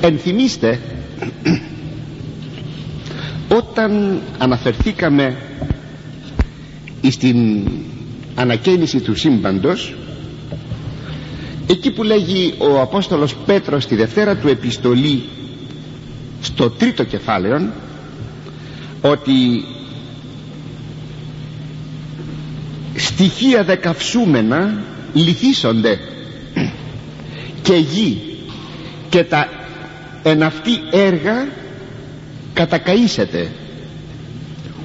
Ενθυμίστε, όταν αναφερθήκαμε στην ανακαίνιση του σύμπαντος, εκεί που λέγει ο Απόστολος Πέτρος στη δευτέρα του επιστολή στο τρίτο κεφάλαιο ότι στοιχεία δεκαυσούμενα λυθίσονται και γη και τα εν αυτή έργα κατακαίσεται,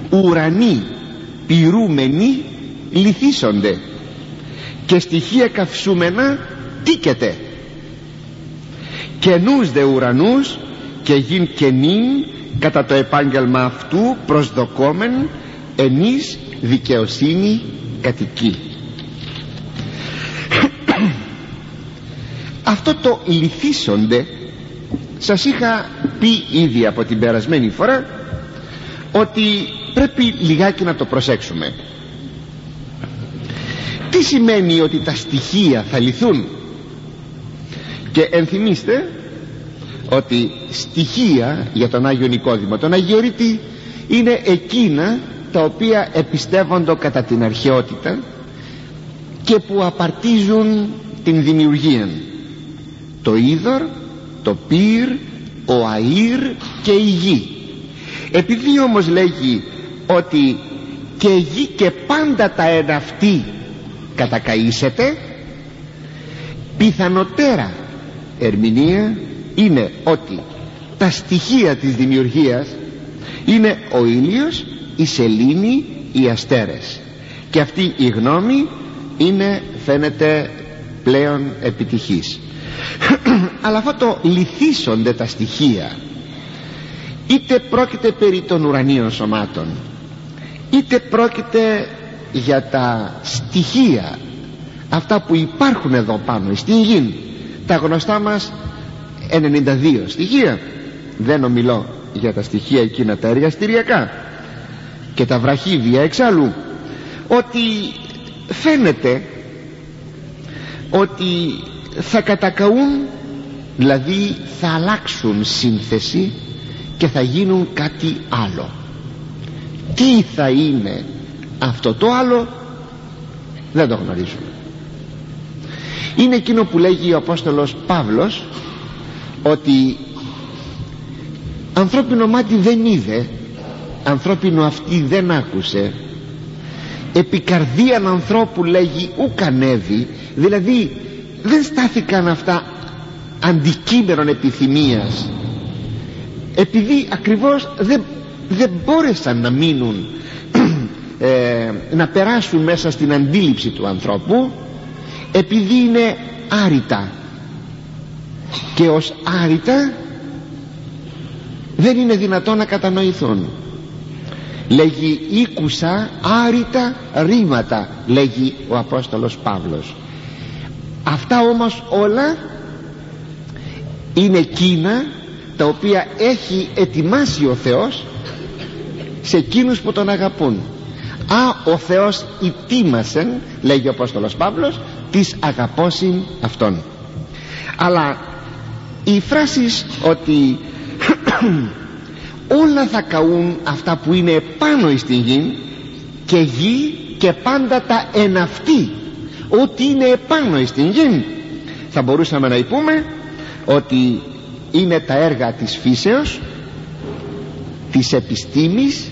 ουρανοί πυρούμενοι λυθίσονται και στοιχεία καυσούμενα τίκεται, καινούς δε ουρανούς και γιν καινήν κατά το επάγγελμα αυτού προσδοκόμεν εμείς δικαιοσύνη κατοικεί. Αυτό το λυθίσονται σας είχα πει ήδη από την περασμένη φορά ότι πρέπει λιγάκι να το προσέξουμε. Τι σημαίνει ότι τα στοιχεία θα λυθούν? Και ενθυμίστε ότι στοιχεία για τον Άγιο Νικόδημο, τον Αγιορείτη, είναι εκείνα τα οποία επιστεύονται κατά την αρχαιότητα και που απαρτίζουν την δημιουργία. Το είδωρ, το πυρ, ο αήρ και η γη. Επειδή όμως λέγει ότι και γη και πάντα τα εν αυτή κατακαίσεται, πιθανοτέρα ερμηνεία είναι ότι τα στοιχεία της δημιουργίας είναι ο ήλιος, η σελήνη, οι αστέρες, και αυτή η γνώμη είναι, φαίνεται, πλέον επιτυχής. Αλλά αυτό το λυθίσονται τα στοιχεία, είτε πρόκειται περί των ουρανίων σωμάτων, είτε πρόκειται για τα στοιχεία αυτά που υπάρχουν εδώ πάνω στην γη, τα γνωστά μας 92 στοιχεία. Δεν ομιλώ για τα στοιχεία εκείνα τα εργαστηριακά και τα βραχίδια εξάλλου, ότι φαίνεται ότι θα κατακαούν, δηλαδή θα αλλάξουν σύνθεση και θα γίνουν κάτι άλλο. Τι θα είναι αυτό το άλλο δεν το γνωρίζουμε. Είναι εκείνο που λέγει ο Απόστολος Παύλος ότι ανθρώπινο μάτι δεν είδε, ανθρώπινο αυτή δεν άκουσε, επί καρδίαν ανθρώπου λέγει ουκ ανέβη, δηλαδή δεν στάθηκαν αυτά αντικείμενον επιθυμίας, επειδή ακριβώς δεν μπόρεσαν να μείνουν να περάσουν μέσα στην αντίληψη του ανθρώπου, επειδή είναι άρρητα και ως άρρητα δεν είναι δυνατόν να κατανοηθούν. Λέγει «Ήκουσα άρρητα ρήματα», λέγει ο Απόστολος Παύλος. Αυτά όμως όλα είναι εκείνα τα οποία έχει ετοιμάσει ο Θεός σε εκείνους που τον αγαπούν. «Α, ο Θεός ετοίμασεν», λέγει ο Απόστολος Παύλος, «τις αγαπώσιν αυτόν». Αλλά οι φράσεις ότι όλα θα καούν αυτά που είναι επάνω εις την γη, και γη και πάντα τα εν αυτή, ό,τι είναι επάνω εις την γη, θα μπορούσαμε να πούμε ότι είναι τα έργα της φύσεως, της επιστήμης,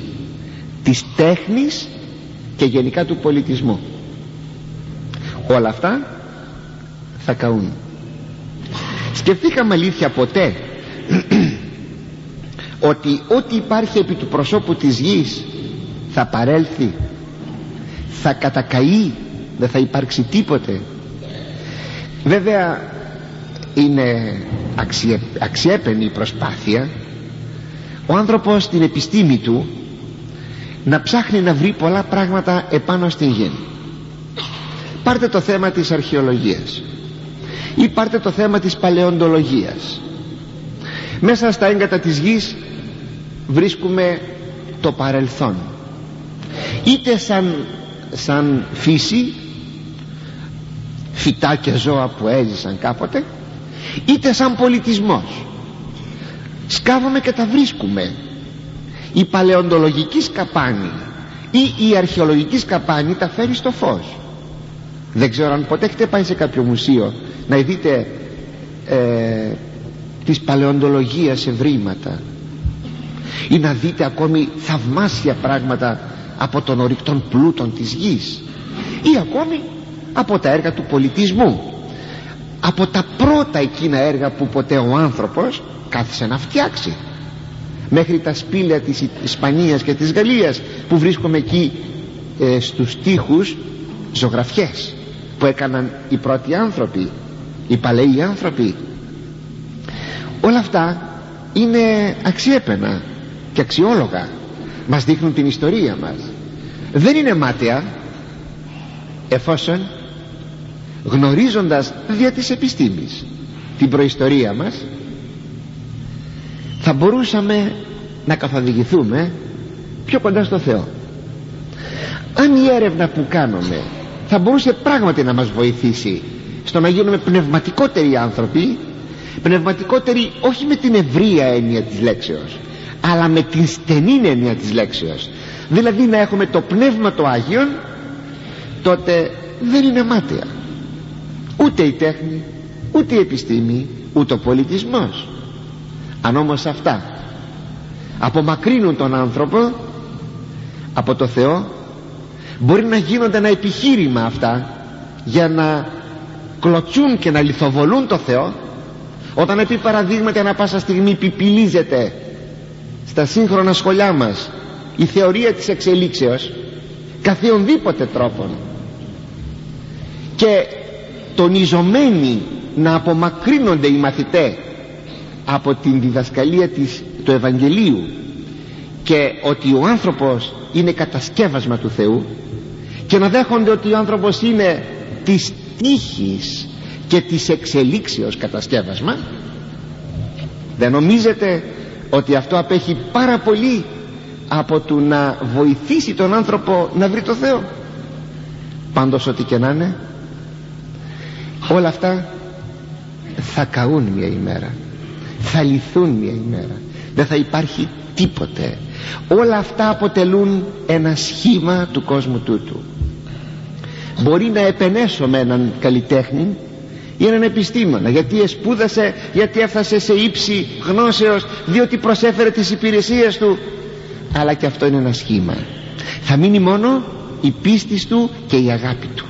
της τέχνης και γενικά του πολιτισμού. Όλα αυτά θα καούν. Σκεφτήκαμε αλήθεια ποτέ ότι ό,τι υπάρχει επί του προσώπου της γης θα παρέλθει, θα κατακαεί, δεν θα υπάρξει τίποτε? Βέβαια είναι αξιέπαινη η προσπάθεια ο άνθρωπος στην επιστήμη του να ψάχνει να βρει πολλά πράγματα επάνω στην γη. Πάρτε το θέμα της αρχαιολογίας ή πάρτε το θέμα της παλαιοντολογίας. Μέσα στα έγκατα της γης βρίσκουμε το παρελθόν, είτε σαν φύση, φυτά και ζώα που έζησαν κάποτε, είτε σαν πολιτισμός, σκάβουμε και τα βρίσκουμε. Η παλαιοντολογική σκαπάνη ή η αρχαιολογική σκαπάνη τα φέρει στο φως. Δεν ξέρω αν ποτέ έχετε πάει σε κάποιο μουσείο να δείτε της παλαιοντολογίας ευρήματα ή να δείτε ακόμη θαυμάσια πράγματα από τον ορυκτόν πλούτον της γης ή ακόμη από τα έργα του πολιτισμού, από τα πρώτα εκείνα έργα που ποτέ ο άνθρωπος κάθισε να φτιάξει, μέχρι τα σπήλαια της Ισπανίας και της Γαλλίας που βρίσκουμε εκεί στους τοίχους ζωγραφιές που έκαναν οι πρώτοι άνθρωποι, οι παλαιοί άνθρωποι. Όλα αυτά είναι αξιέπαινα και αξιόλογα, μας δείχνουν την ιστορία μας. Δεν είναι μάταια, εφόσον γνωρίζοντας δια της επιστήμης την προϊστορία μας θα μπορούσαμε να καθοδηγηθούμε πιο κοντά στο Θεό. Αν η έρευνα που κάνουμε θα μπορούσε πράγματι να μας βοηθήσει στο να γίνουμε πνευματικότεροι άνθρωποι, πνευματικότεροι όχι με την ευρεία έννοια της λέξεως, αλλά με την στενή έννοια της λέξεως, δηλαδή να έχουμε το πνεύμα το Άγιον, τότε δεν είναι μάταια ούτε η τέχνη, ούτε η επιστήμη, ούτε ο πολιτισμός. Αν όμως αυτά απομακρύνουν τον άνθρωπο από το Θεό, μπορεί να γίνονται ένα επιχείρημα αυτά για να κλωτσούν και να λιθοβολούν το Θεό, όταν επί παραδείγματι ανά πάσα στιγμή πιπιλίζεται στα σύγχρονα σχολιά μας η θεωρία της εξελίξεως καθιονδήποτε τρόπον και τονιζομένοι να απομακρύνονται οι μαθητές από την διδασκαλία του Ευαγγελίου και ότι ο άνθρωπος είναι κατασκεύασμα του Θεού, και να δέχονται ότι ο άνθρωπος είναι της τύχης και της εξελίξεως κατασκεύασμα, δεν νομίζετε ότι αυτό απέχει πάρα πολύ από το να βοηθήσει τον άνθρωπο να βρει το Θεό? Πάντως ό,τι και να είναι, όλα αυτά θα καούν μια ημέρα, θα λυθούν μια ημέρα, δεν θα υπάρχει τίποτε. Όλα αυτά αποτελούν ένα σχήμα του κόσμου τούτου. Μπορεί να επενέσουμε έναν καλλιτέχνη ή έναν επιστήμονα γιατί εσπούδασε, γιατί έφτασε σε ύψη γνώσεως, διότι προσέφερε τις υπηρεσίες του, αλλά και αυτό είναι ένα σχήμα. Θα μείνει μόνο η πίστη του και η αγάπη του.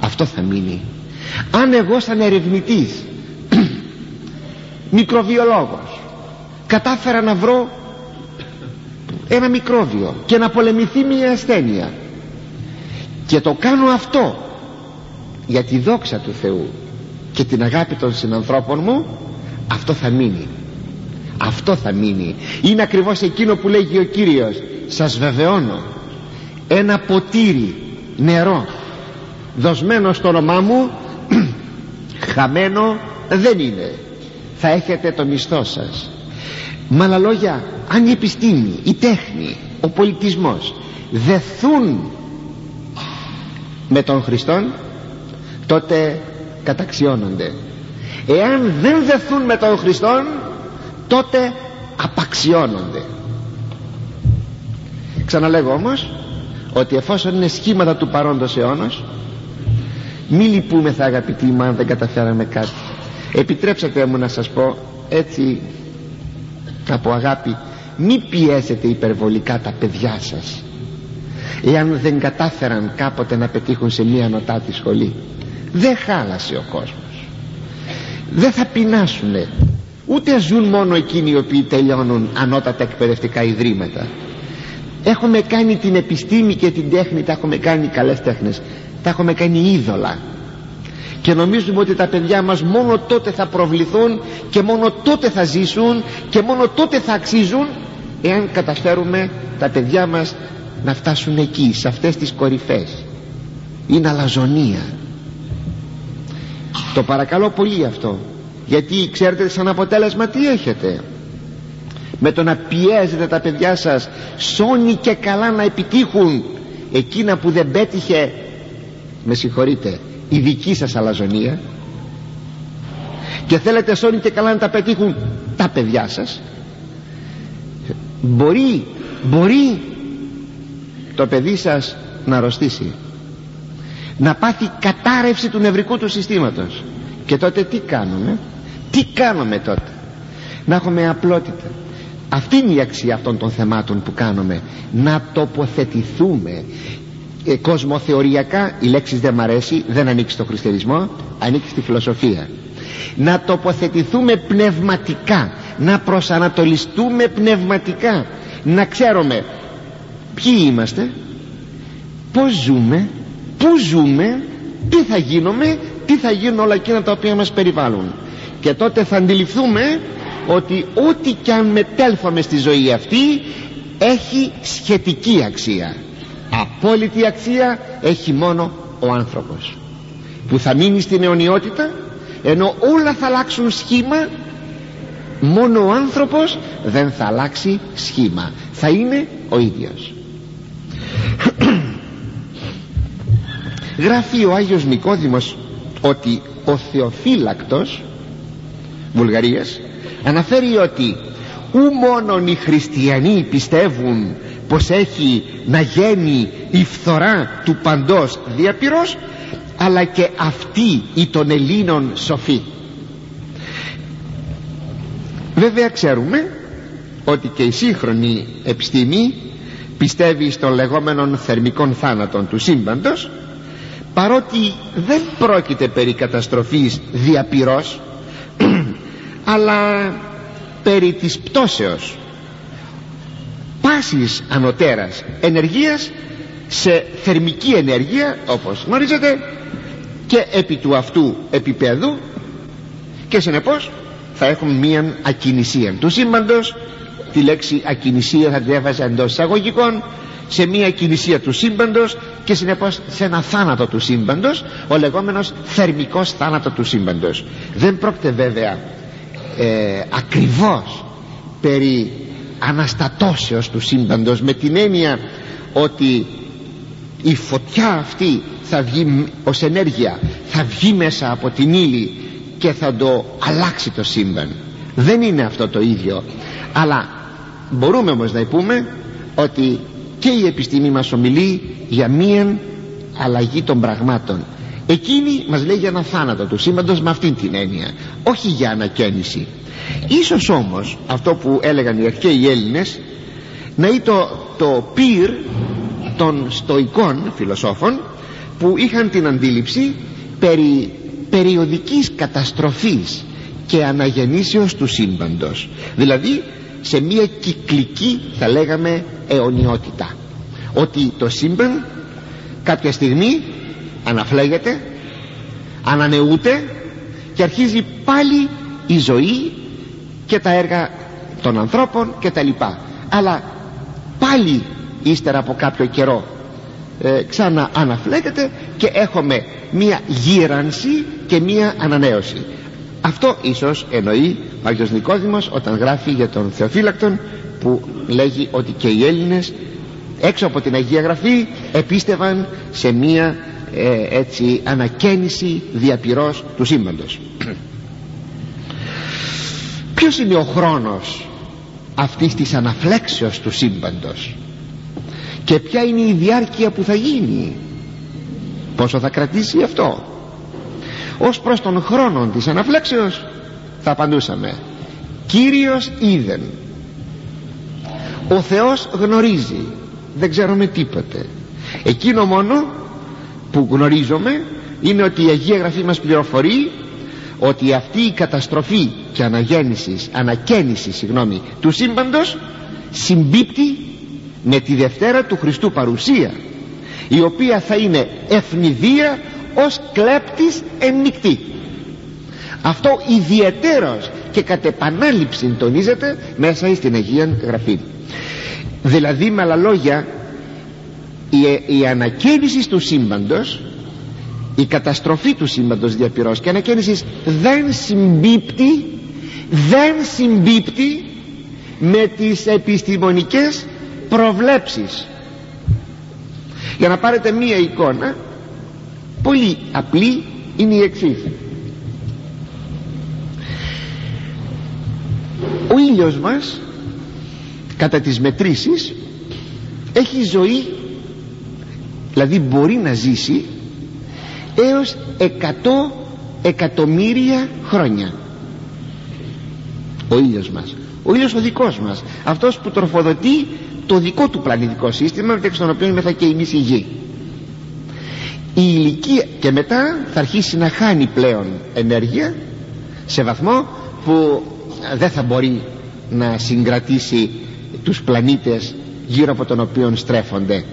Αυτό θα μείνει. Αν εγώ σαν ερευνητής, μικροβιολόγος, κατάφερα να βρω ένα μικρόβιο και να πολεμηθεί μια ασθένεια και το κάνω αυτό για τη δόξα του Θεού και την αγάπη των συνανθρώπων μου, αυτό θα μείνει. Αυτό θα μείνει. Είναι ακριβώς εκείνο που λέγει ο Κύριος: σας βεβαιώνω, ένα ποτήρι νερό δοσμένο στο όνομά μου χαμένο δεν είναι. Θα έχετε το μισθό σας. Με άλλα λόγια, αν η επιστήμη, η τέχνη, ο πολιτισμός δεθούν με τον Χριστόν, τότε καταξιώνονται. Εάν δεν δεθούν με τον Χριστόν, τότε απαξιώνονται. Ξαναλέγω όμως ότι εφόσον είναι σχήματα του παρόντος αιώνος, μη λυπούμεθα αγαπητοί μου αν δεν καταφέραμε κάτι. Επιτρέψατε μου να σας πω έτσι από αγάπη, μη πιέσετε υπερβολικά τα παιδιά σας. Εάν δεν κατάφεραν κάποτε να πετύχουν σε μία νοτά τη σχολή, δεν χάλασε ο κόσμος. Δεν θα πεινάσουνε. Ούτε ζουν μόνο εκείνοι οι οποίοι τελειώνουν ανώτατα εκπαιδευτικά ιδρύματα. Έχουμε κάνει την επιστήμη και την τέχνη, τα έχουμε κάνει καλές τέχνες, τα έχουμε κάνει είδωλα, και νομίζουμε ότι τα παιδιά μας μόνο τότε θα προβληθούν και μόνο τότε θα ζήσουν και μόνο τότε θα αξίζουν, εάν καταφέρουμε τα παιδιά μας να φτάσουν εκεί, σε αυτές τις κορυφές. Είναι αλαζονία. Το παρακαλώ πολύ αυτό, γιατί ξέρετε σαν αποτέλεσμα τι έχετε. Με το να πιέζετε τα παιδιά σας σώνει και καλά να επιτύχουν εκείνα που δεν πέτυχε, με συγχωρείτε, η δική σας αλαζονία, και θέλετε σώνει και καλά να τα πετύχουν τα παιδιά σας, μπορεί το παιδί σας να αρρωστήσει, να πάθει κατάρρευση του νευρικού του συστήματος. Και τότε τι κάνουμε τότε? Να έχουμε απλότητα. Αυτή είναι η αξία αυτών των θεμάτων που κάνουμε, να τοποθετηθούμε κοσμοθεωριακά. Οι λέξεις δεν μ' αρέσει, δεν ανήκει στο χριστιανισμό, ανήκει στη φιλοσοφία. Να τοποθετηθούμε πνευματικά, να προσανατολιστούμε πνευματικά, να ξέρουμε ποιοι είμαστε, πώς ζούμε, πού ζούμε, τι θα γίνουμε, τι θα γίνουν όλα εκείνα τα οποία μας περιβάλλουν. Και τότε θα αντιληφθούμε ότι ό,τι κι αν μετέλθουμε στη ζωή αυτή έχει σχετική αξία. Απόλυτη αξία έχει μόνο ο άνθρωπος που θα μείνει στην αιωνιότητα, ενώ όλα θα αλλάξουν σχήμα, μόνο ο άνθρωπος δεν θα αλλάξει σχήμα, θα είναι ο ίδιος. Γράφει ο Άγιος Νικόδημος ότι ο Θεοφύλακτος Βουλγαρίας αναφέρει ότι ου μόνον οι χριστιανοί πιστεύουν πως έχει να γίνει η φθορά του παντός διαπυρός, αλλά και αυτή η των Ελλήνων σοφή. Βέβαια ξέρουμε ότι και η σύγχρονη επιστήμη πιστεύει στον λεγόμενον θερμικών θάνατον του σύμπαντος, παρότι δεν πρόκειται περί καταστροφής διαπυρός αλλά περί της πτώσεως, πάσης ανωτέρας ενεργείας σε θερμική ενέργεια, όπως γνωρίζετε, και επί του αυτού επίπεδου, και συνεπώς θα έχουμε μία ακινησία του σύμπαντος. Τη λέξη ακινησία θα τη έβαζα εντός εισαγωγικών, σε μία ακινησία του σύμπαντος και συνεπώς σε ένα θάνατο του σύμπαντος, ο λεγόμενος θερμικός θάνατο του σύμπαντος. Δεν πρόκειται βέβαια ακριβώς περί αναστατώσεως του σύμπαντος, με την έννοια ότι η φωτιά αυτή θα βγει ως ενέργεια, θα βγει μέσα από την ύλη και θα το αλλάξει το σύμπαν. Δεν είναι αυτό το ίδιο. Αλλά μπορούμε όμως να πούμε ότι και η επιστήμη μας ομιλεί για μία αλλαγή των πραγμάτων. Εκείνη μας λέει για ένα θάνατο του σύμπαντος με αυτήν την έννοια, όχι για ανακαίνιση. Ίσως όμως αυτό που έλεγαν οι αρχαίοι Έλληνες να είναι το πυρ των στοικών φιλοσόφων, που είχαν την αντίληψη περί περιοδικής καταστροφής και αναγεννήσεως του σύμπαντος, δηλαδή σε μια κυκλική, θα λέγαμε, αιωνιότητα, ότι το σύμπαν κάποια στιγμή αναφλέγεται, ανανεούται και αρχίζει πάλι η ζωή και τα έργα των ανθρώπων και τα λοιπά, αλλά πάλι ύστερα από κάποιο καιρό ξανά αναφλέγεται και έχουμε μία γύρανση και μία ανανέωση. Αυτό ίσως εννοεί ο Άγιος Νικόδημος όταν γράφει για τον Θεοφύλακτον, που λέγει ότι και οι Έλληνες έξω από την Αγία Γραφή επίστευαν σε μία έτσι ανακαίνιση διαπυρός του σύμπαντος. Ποιος είναι ο χρόνος αυτής της αναφλέξεως του σύμπαντος και ποια είναι η διάρκεια που θα γίνει, πόσο θα κρατήσει αυτό? Ως προς τον χρόνο της αναφλέξεως θα απαντούσαμε: Κύριος είδεν, ο Θεός γνωρίζει, δεν ξέρουμε τίποτε. Εκείνο μόνο που γνωρίζουμε είναι ότι η Αγία Γραφή μας πληροφορεί ότι αυτή η καταστροφή και ανακαίνιση του σύμπαντος συμπίπτει με τη Δευτέρα του Χριστού παρουσία, η οποία θα είναι ευνηδία ως κλέπτης εν νυχτή. Αυτό ιδιαιτέρως και κατ' επανάληψη τονίζεται μέσα στην Αγία Γραφή. Δηλαδή, με άλλα λόγια, η ανακαίνιση του σύμπαντος, η καταστροφή του σύμπαντος διαπυρός και ανακαίνισης δεν συμπίπτει με τις επιστημονικές προβλέψεις. Για να πάρετε μία εικόνα πολύ απλή, είναι η εξής: Ο ήλιος μας, κατά τις μετρήσεις, έχει ζωή, δηλαδή μπορεί να ζήσει έως 100 εκατομμύρια χρόνια. Ο ήλιος μας, ο ήλιος ο δικός μας, αυτός που τροφοδοτεί το δικό του πλανητικό σύστημα, μεταξύ των οποίων είμαστε και εμείς η γη. Η ηλικία, και μετά θα αρχίσει να χάνει πλέον ενέργεια σε βαθμό που δεν θα μπορεί να συγκρατήσει τους πλανήτες γύρω από τον οποίο στρέφονται.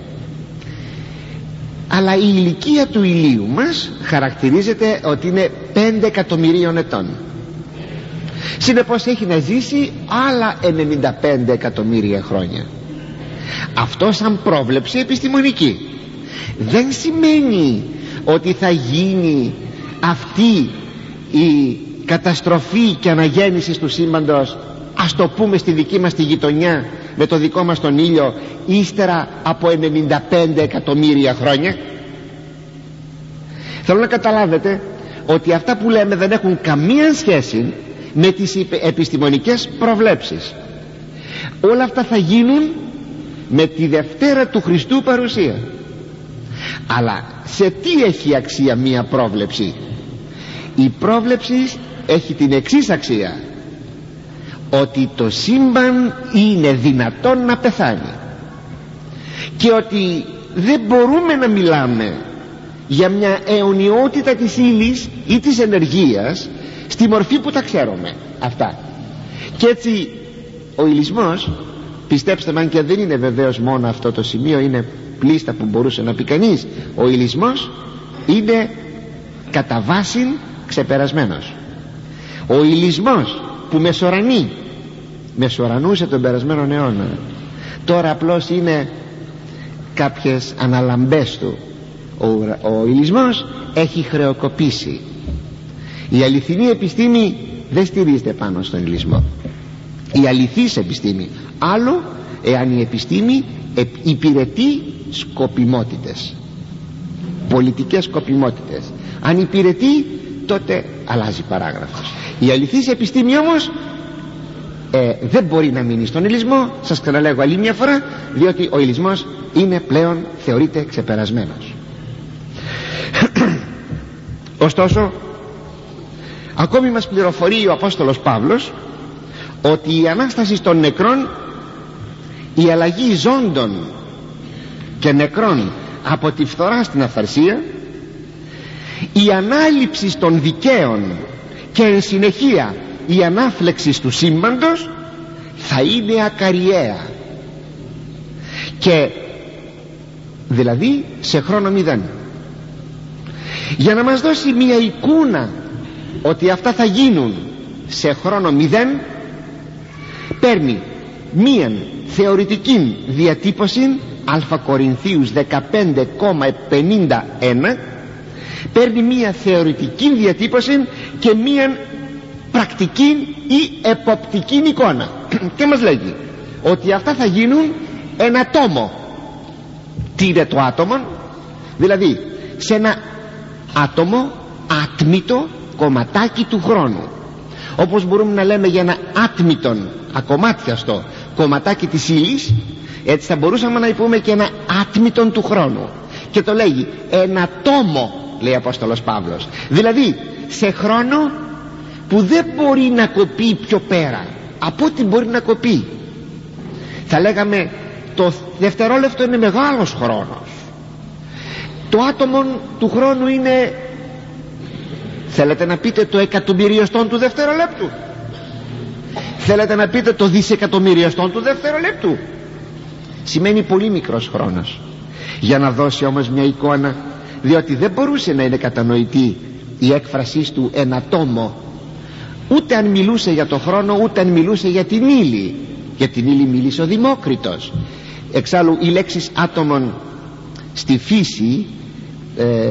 Αλλά η ηλικία του ηλίου μας χαρακτηρίζεται ότι είναι 5 εκατομμυρίων ετών. Συνεπώς έχει να ζήσει άλλα 95 εκατομμύρια χρόνια. Αυτό σαν πρόβλεψη επιστημονική. Δεν σημαίνει ότι θα γίνει αυτή η καταστροφή και αναγέννηση του σύμπαντος, ας το πούμε, στη δική μας τη γειτονιά με το δικό μας τον ήλιο, ύστερα από 95 εκατομμύρια χρόνια. Θέλω να καταλάβετε ότι αυτά που λέμε δεν έχουν καμία σχέση με τις επιστημονικές προβλέψεις. Όλα αυτά θα γίνουν με τη Δευτέρα του Χριστού παρουσία. Αλλά σε τι έχει αξία μία πρόβλεψη? Η πρόβλεψη έχει την εξής αξία: ότι το σύμπαν είναι δυνατόν να πεθάνει και ότι δεν μπορούμε να μιλάμε για μια αιωνιότητα της ύλης ή της ενεργείας στη μορφή που τα ξέρουμε αυτά. Και έτσι ο υλισμός, πιστέψτε με, αν και δεν είναι βεβαίως μόνο αυτό το σημείο, είναι πλήστα που μπορούσε να πει κανείς, ο υλισμός είναι κατά βάση ξεπερασμένος. Ο υλισμός που μεσορανούσε τον περασμένο αιώνα, τώρα απλώς είναι κάποιες αναλαμπές του. Ο υλισμός έχει χρεοκοπήσει. Η αληθινή επιστήμη δεν στηρίζεται πάνω στον υλισμό. Η αληθής επιστήμη. Άλλο εάν η επιστήμη υπηρετεί σκοπιμότητες, πολιτικές σκοπιμότητες. Αν υπηρετεί, τότε αλλάζει παράγραφος. Η αληθής επιστήμη όμως δεν μπορεί να μείνει στον υλισμό. Σας ξαναλέγω άλλη μια φορά, διότι ο υλισμός είναι πλέον, θεωρείται, ξεπερασμένος. Ωστόσο, ακόμη μας πληροφορεί ο Απόστολος Παύλος ότι η Ανάσταση των νεκρών, η αλλαγή ζώντων και νεκρών από τη φθορά στην αυθαρσία, η ανάληψη των δικαίων και εν συνεχεία η ανάφλεξη του σύμπαντος θα είναι ακαριαία, και δηλαδή σε χρόνο μηδέν. Για να μας δώσει μια εικόνα ότι αυτά θα γίνουν σε χρόνο μηδέν, παίρνει μια θεωρητική διατύπωση, Α Κορινθίους 15,51, παίρνει μια θεωρητική διατύπωση και μια πρακτική ή εποπτική εικόνα, και μας λέγει ότι αυτά θα γίνουν εν ατόμο. Τι είναι το άτομο? Δηλαδή σε ένα άτομο, ατμήτο κομματάκι του χρόνου, όπως μπορούμε να λέμε για ένα άτμητον, ακομμάτιαστο κομματάκι της ύλης, έτσι θα μπορούσαμε να πούμε και ένα άτμητον του χρόνου. Και το λέγει ένα τόμο, λέει ο Απόστολος Παύλος, δηλαδή σε χρόνο που δεν μπορεί να κοπεί πιο πέρα από ό,τι μπορεί να κοπεί. Θα λέγαμε το δευτερόλεπτο είναι μεγάλος χρόνος, το άτομο του χρόνου είναι, θέλετε να πείτε, το εκατομμυριοστόν του δευτερολέπτου, θέλετε να πείτε το δισεκατομμυριοστόν του δευτερολέπτου. Σημαίνει πολύ μικρός χρόνος. Για να δώσει όμως μια εικόνα, διότι δεν μπορούσε να είναι κατανοητή η έκφρασή του εν ατόμο, ούτε αν μιλούσε για το χρόνο, ούτε αν μιλούσε για την ύλη. Για την ύλη μίλησε ο Δημόκριτος. Εξάλλου οι λέξεις άτομων στη φύση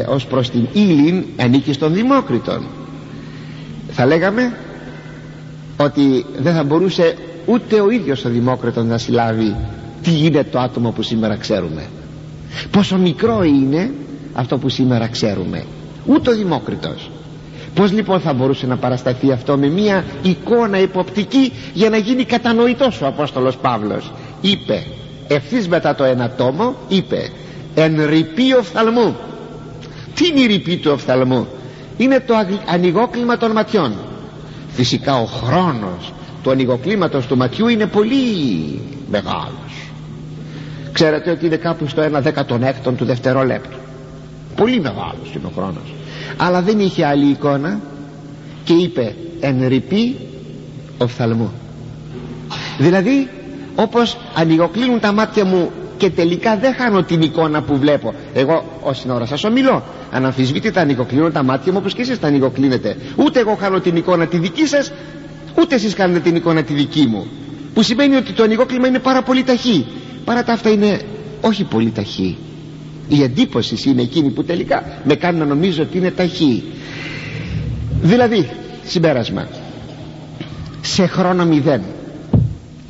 ως προς την ύλη ανήκει στον Δημόκριτον. Θα λέγαμε ότι δεν θα μπορούσε ούτε ο ίδιος ο Δημόκριτος να συλλάβει τι είναι το άτομο που σήμερα ξέρουμε, πόσο μικρό είναι αυτό που σήμερα ξέρουμε, ούτε ο Δημόκριτος. Πώς λοιπόν θα μπορούσε να παρασταθεί αυτό με μια εικόνα υποπτική για να γίνει κατανοητός ο Απόστολος Παύλος? Είπε ευθύς μετά το ένα τόμο, είπε εν ρηπή οφθαλμού. Τι είναι η ρηπή του οφθαλμού? Είναι το ανοιγόκλημα των ματιών. Φυσικά ο χρόνος του ανοιγόκληματος του ματιού είναι πολύ μεγάλος. Ξέρετε ότι είναι κάπου στο 1/16 του δευτερολέπτου. Πολύ μεγάλος είναι ο χρόνος. Αλλά δεν είχε άλλη εικόνα και είπε εν ρηπή οφθαλμού. Δηλαδή όπως ανοιγοκλίνουν τα μάτια μου και τελικά δεν χάνω την εικόνα που βλέπω. Εγώ όσοι ώρα σας ομιλώ αναμφισβήτητα ανοιγοκλίνω τα μάτια μου όπως και εσείς τα ανοιγοκλίνετε. Ούτε εγώ χάνω την εικόνα τη δική σας, ούτε εσείς κάνετε την εικόνα τη δική μου. Που σημαίνει ότι το ανοιγόκλιμα είναι πάρα πολύ ταχύ. Παρά τα αυτά είναι όχι πολύ ταχύ. Η εντύπωση είναι εκείνη που τελικά με κάνει να νομίζω ότι είναι ταχύ. Δηλαδή, συμπέρασμα, σε χρόνο 0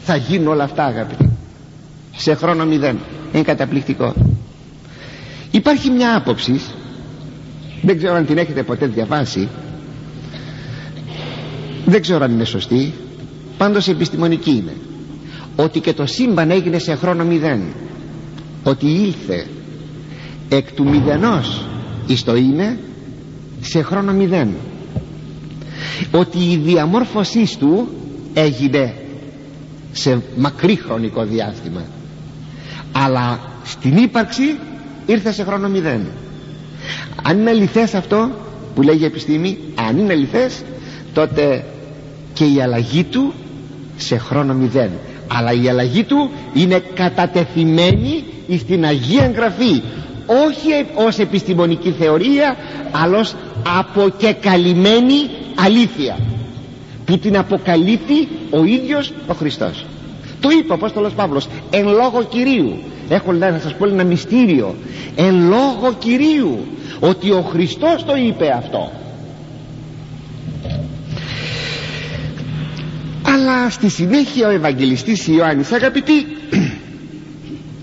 θα γίνουν όλα αυτά, αγαπητοί. Σε χρόνο 0. Είναι καταπληκτικό. Υπάρχει μια άποψη, δεν ξέρω αν την έχετε ποτέ διαβάσει, δεν ξέρω αν είναι σωστή, πάντως επιστημονική είναι, ότι και το σύμπαν έγινε σε χρόνο 0, ότι ήλθε εκ του 0 εις το είναι σε χρόνο 0, ότι η διαμόρφωσή του έγινε σε μακρύ χρονικό διάστημα, αλλά στην ύπαρξη ήρθε σε χρόνο 0. Αν είναι αληθές αυτό που λέγει η επιστήμη, αν είναι αληθές, τότε και η αλλαγή του σε χρόνο 0, αλλά η αλλαγή του είναι κατατεθειμένη στην Αγία Γραφή, όχι ως επιστημονική θεωρία, αλλά ως αποκεκαλυμμένη αλήθεια που την αποκαλύπτει ο ίδιος ο Χριστός. Το είπε ο Απόστολος Παύλος, εν λόγω Κυρίου. Έχω να σας πω ένα μυστήριο. Εν λόγω Κυρίου, ότι ο Χριστός το είπε αυτό. Αλλά στη συνέχεια ο Ευαγγελιστής Ιωάννης, αγαπητοί,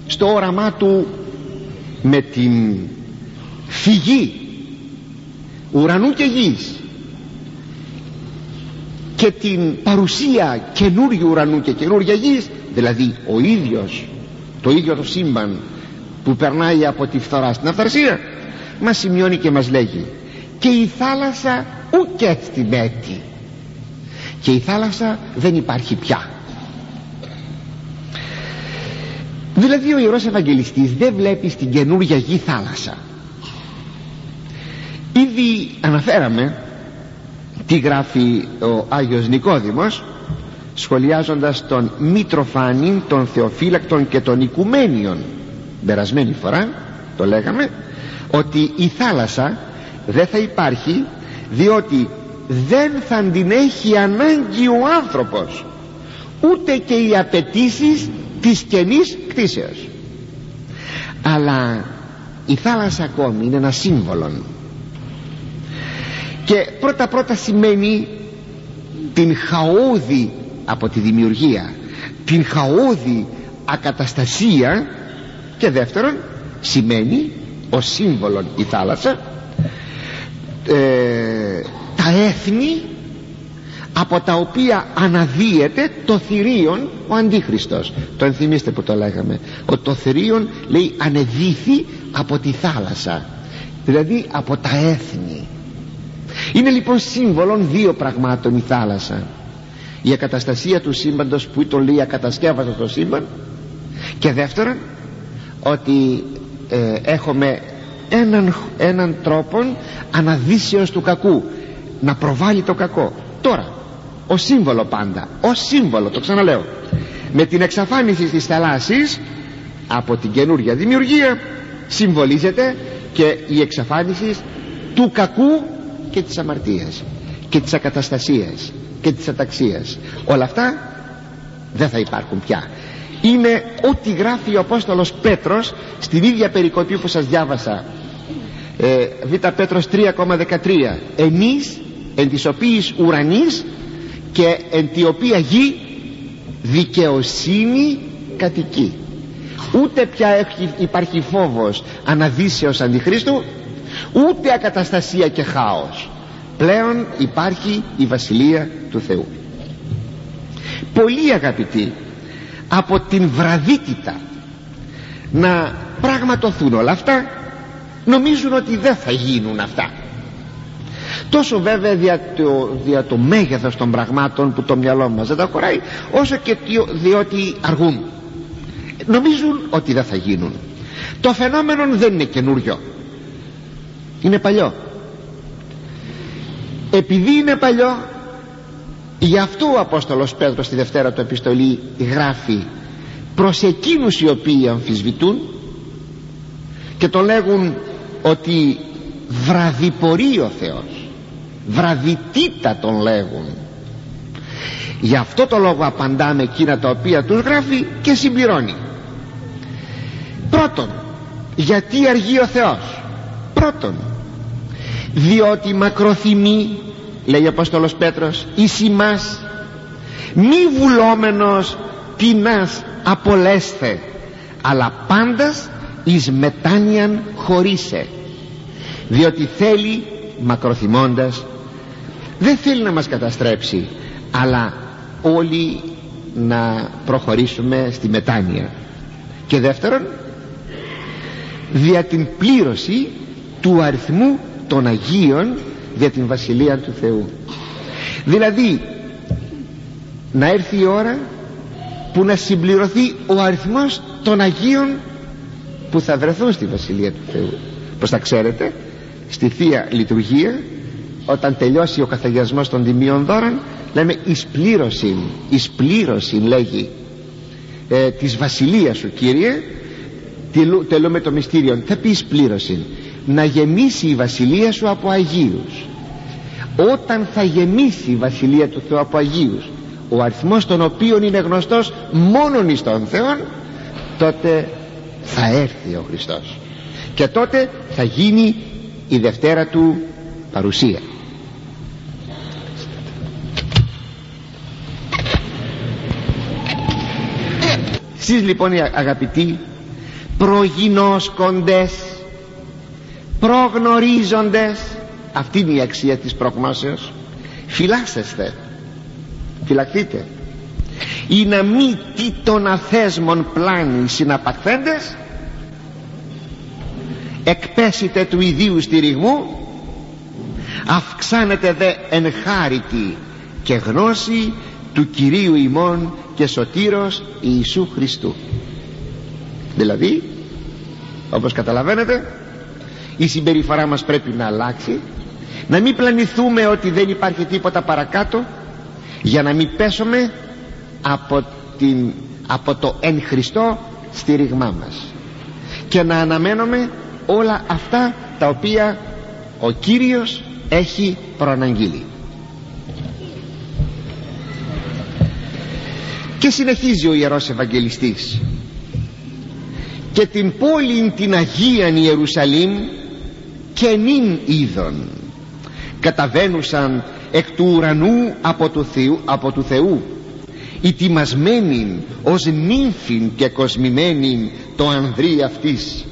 στο όραμά του με την φυγή ουρανού και γης και την παρουσία καινούριου ουρανού και καινούρια γης, δηλαδή ο ίδιος, το ίδιο το σύμπαν που περνάει από τη φθορά στην αυθαρσία, μας σημειώνει και μας λέγει και η θάλασσα ουκ στην έτη, και η θάλασσα δεν υπάρχει πια. Δηλαδή ο Ιερός Ευαγγελιστής δεν βλέπει στην καινούρια γη θάλασσα. Ήδη αναφέραμε τι γράφει ο Άγιος Νικόδημος σχολιάζοντας τον Μητροφάνην, τον Θεοφύλακτον και τον Οικουμένιον. Περασμένη φορά το λέγαμε ότι η θάλασσα δεν θα υπάρχει, διότι δεν θα την έχει ανάγκη ο άνθρωπος, ούτε και οι απαιτήσεις της καινής κτήσεως. Αλλά η θάλασσα ακόμη είναι ένα σύμβολο, και πρώτα πρώτα σημαίνει την χαόδη από τη δημιουργία, την χαόδη ακαταστασία, και δεύτερον σημαίνει ως σύμβολο η θάλασσα τα έθνη από τα οποία αναδύεται το θηρίον ο Αντίχριστος. Το ενθυμίστε που το λέγαμε, ότι το θηρίον λέει ανεδύθη από τη θάλασσα, δηλαδή από τα έθνη. Είναι λοιπόν σύμβολον δύο πραγμάτων η θάλασσα: η ακαταστασία του σύμπαντος που τον λέει ακατασκεύαστο το σύμπαν, και δεύτερον ότι έχουμε έναν τρόπο αναδύσεως του κακού, να προβάλλει το κακό. Τώρα, ως σύμβολο πάντα, ως σύμβολο, το ξαναλέω, με την εξαφάνιση της θαλάσσης από την καινούρια δημιουργία συμβολίζεται και η εξαφάνιση του κακού και της αμαρτίας και της ακαταστασίας και της αταξίας. Όλα αυτά δεν θα υπάρχουν πια. Είναι ό,τι γράφει ο Απόστολος Πέτρος στην ίδια περικοπή που σας διάβασα, Β' Πέτρος 3,13. Εμείς εν της οποίας ουρανής και εν τη οποία γη δικαιοσύνη κατοικεί. Ούτε πια υπάρχει φόβος αναδύσεως αντιχρίστου, ούτε ακαταστασία και χάος. πλέον υπάρχει η Βασιλεία του Θεού. Πολύ αγαπητοί, από την βραδύτητα να πραγματοθούν όλα αυτά, νομίζουν ότι δεν θα γίνουν αυτά. Τόσο βέβαια δια το μέγεθος των πραγμάτων που το μυαλό μας δεν τα χωράει, όσο και διότι αργούν. Νομίζουν ότι δεν θα γίνουν. Το φαινόμενο δεν είναι καινούριο, είναι παλιό. Επειδή είναι παλιό, γι' αυτό ο Απόστολος Πέτρος στη Δευτέρα του Επιστολή γράφει προς εκείνους οι οποίοι αμφισβητούν και το λέγουν ότι βραδυπορεί ο Θεός, βραδυτήτα τον λέγουν. Γι' αυτό το λόγο απαντάμε εκείνα τα οποία τους γράφει και συμπληρώνει. Πρώτον, γιατί αργεί ο Θεός? Πρώτον, διότι μακροθυμεί, λέει ο Απόστολος Πέτρος, εις ημάς, μη βουλόμενος τινάς απολέσθε, αλλά πάντας εις μετάνοιαν χωρίσε. Διότι θέλει, μακροθυμώντας, δεν θέλει να μας καταστρέψει, αλλά όλοι να προχωρήσουμε στη μετάνοια. Και δεύτερον, δια την πλήρωση του αριθμού των Αγίων για την Βασιλεία του Θεού. Δηλαδή να έρθει η ώρα που να συμπληρωθεί ο αριθμός των Αγίων που θα βρεθούν στη Βασιλεία του Θεού. Πως τα ξέρετε, στη Θεία Λειτουργία, όταν τελειώσει ο καθαγιασμός των τιμίων δώρων, λέμε εις πλήρωση λέγει της Βασιλείας σου, Κύριε, τελούμε το μυστήριο. Θα πει εις πλήρωση, να γεμίσει η Βασιλεία σου από Αγίους. Όταν θα γεμίσει η Βασιλεία του Θεού από Αγίους, ο αριθμός των οποίων είναι γνωστός μόνον εις των Θεών, τότε θα έρθει ο Χριστός και τότε θα γίνει η Δευτέρα του παρουσία. Εσείς λοιπόν οι αγαπητοί, προγινώσκοντες, προγνωρίζοντες, αυτή είναι η αξία της προγνώσεως, φυλάσσεστε, φυλαχθείτε, ή να μη τι των αθέσμων πλάνη συναπαχθέντες, εκπέσετε του ιδίου στηριγμού, αυξάνετε δε εν χάριτι και γνώση του Κυρίου ημών και Σωτήρος Ιησού Χριστού. Δηλαδή, όπως καταλαβαίνετε, η συμπεριφορά μας πρέπει να αλλάξει, να μην πλανηθούμε ότι δεν υπάρχει τίποτα παρακάτω, για να μην πέσουμε από το εν Χριστώ στήριγμά μας, και να αναμένουμε όλα αυτά τα οποία ο Κύριος έχει προαναγγείλει. Και συνεχίζει ο Ιερός Ευαγγελιστής, και την πόλην την Αγίαν Ιερουσαλήμ καινήν είδον, καταβαίνουσαν εκ του ουρανού από του Θεού ητιμασμένην ως νύμφην και κοσμημένην το ανδρί αυτής.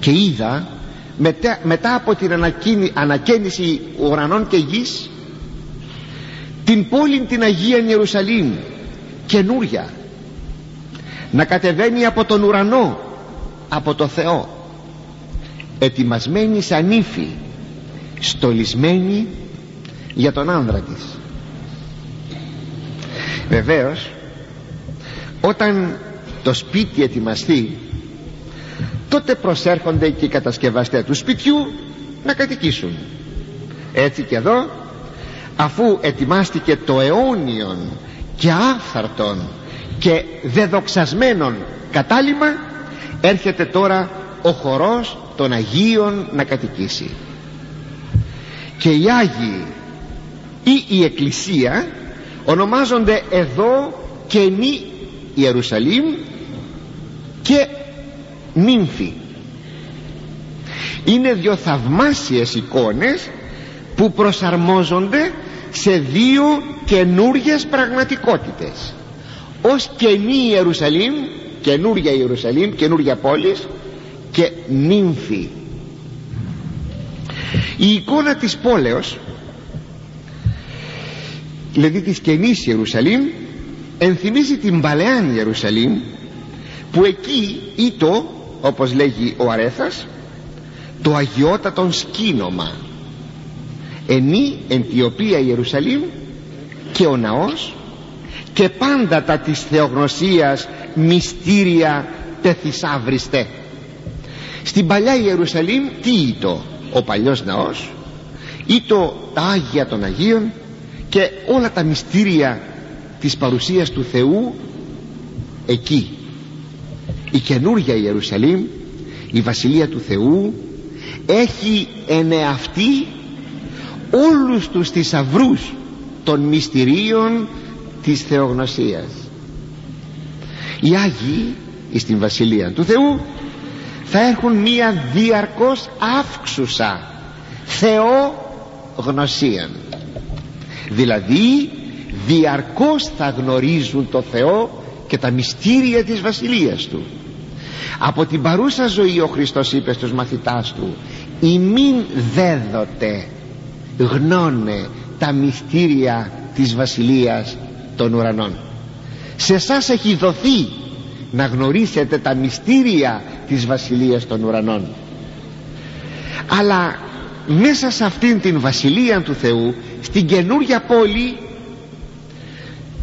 Και είδα μετά από την ανακαίνιση ουρανών και γης την πόλην την Αγίαν Ιερουσαλήμ καινούρια, να κατεβαίνει από τον ουρανό, από το Θεό, ετοιμασμένη σαν ύφη, στολισμένη για τον άνδρα της. Βεβαίως, όταν το σπίτι ετοιμαστεί, τότε προσέρχονται και οι κατασκευαστές του σπιτιού να κατοικήσουν. Έτσι και εδώ, αφού ετοιμάστηκε το αιώνιον και άφθαρτον και δεδοξασμένον κατάλημα, έρχεται τώρα ο χορός των Αγίων να κατοικήσει. Και οι Άγιοι ή η Εκκλησία ονομάζονται εδώ καινή Ιερουσαλήμ και νύμφη. Είναι δύο θαυμάσιες εικόνες που προσαρμόζονται σε δύο καινούριες πραγματικότητες, ως καινή Ιερουσαλήμ, καινούρια Ιερουσαλήμ, καινούρια πόλης, και νύμφη. Η εικόνα της πόλεως, δηλαδή της καινής Ιερουσαλήμ, ενθυμίζει την παλαιάν Ιερουσαλήμ, που εκεί ήτο, όπως λέγει ο Αρέθας, το αγιότατον σκήνομα, ενή εν τη οποία η Ιερουσαλήμ και ο ναός και πάντα τα της θεογνωσίας μυστήρια τεθυσαύριστε. Στην παλιά Ιερουσαλήμ τι ήτο? Ο παλιός ναός, ήτο τα Άγια των Αγίων και όλα τα μυστήρια της παρουσίας του Θεού εκεί. Η καινούργια Ιερουσαλήμ, η Βασιλεία του Θεού, έχει εν εαυτή όλους τους θησαυρούς των μυστηρίων της θεογνωσίας. Οι Άγιοι στην Βασιλεία του Θεού θα έχουν μία διαρκώς αύξουσα θεογνωσία, δηλαδή διαρκώς θα γνωρίζουν το Θεό και τα μυστήρια της Βασιλείας Του. Από την παρούσα ζωή ο Χριστός είπε στους μαθητάς Του: «Ημίν δέδοτε γνώνε τα μυστήρια της Βασιλείας των ουρανών». Σε εσάς έχει δοθεί να γνωρίσετε τα μυστήρια της Βασιλείας των ουρανών, αλλά μέσα σε αυτήν την Βασιλεία του Θεού, στην καινούρια πόλη,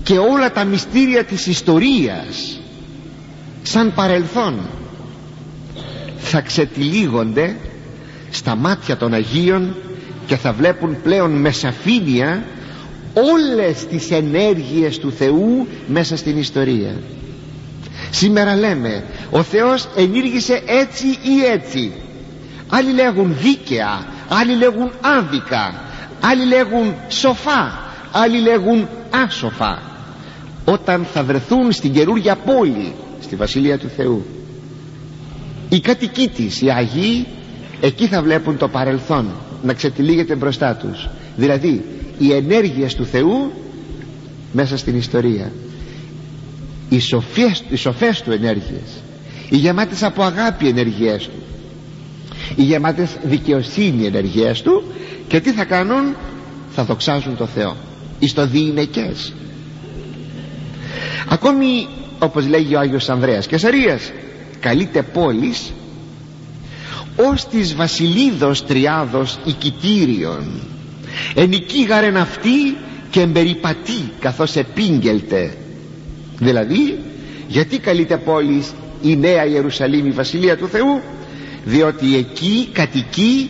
και όλα τα μυστήρια της ιστορίας σαν παρελθόν θα ξετυλίγονται στα μάτια των Αγίων και θα βλέπουν πλέον με σαφήνεια όλες τις ενέργειες του Θεού μέσα στην ιστορία. Σήμερα λέμε ο Θεός ενήργησε έτσι ή έτσι, άλλοι λέγουν δίκαια, άλλοι λέγουν άδικα, άλλοι λέγουν σοφά, άλλοι λέγουν άσοφα. Όταν θα βρεθούν στην καινούρια πόλη, στη Βασιλεία του Θεού, οι κατοικοί της, οι Αγίοι, εκεί θα βλέπουν το παρελθόν να ξετυλίγεται μπροστά τους, δηλαδή οι ενέργειες του Θεού μέσα στην ιστορία, οι σοφές του ενέργειες, οι γεμάτες από αγάπη ενέργειές του, οι γεμάτες δικαιοσύνη ενέργειές του. Και τι θα κάνουν? Θα δοξάζουν το Θεό εις το διηνεκές. Ακόμη, όπως λέγει ο Άγιος Ανδρέας Καισαρείας, καλείται πόλης ως της βασιλίδος τριάδος οικητήριον, ενοικίγαρεν αυτή και εμπεριπατεί καθώς επήγγελτε. Δηλαδή, γιατί καλείται πόλης η Νέα Ιερουσαλήμ, η Βασιλεία του Θεού? Διότι εκεί κατοικεί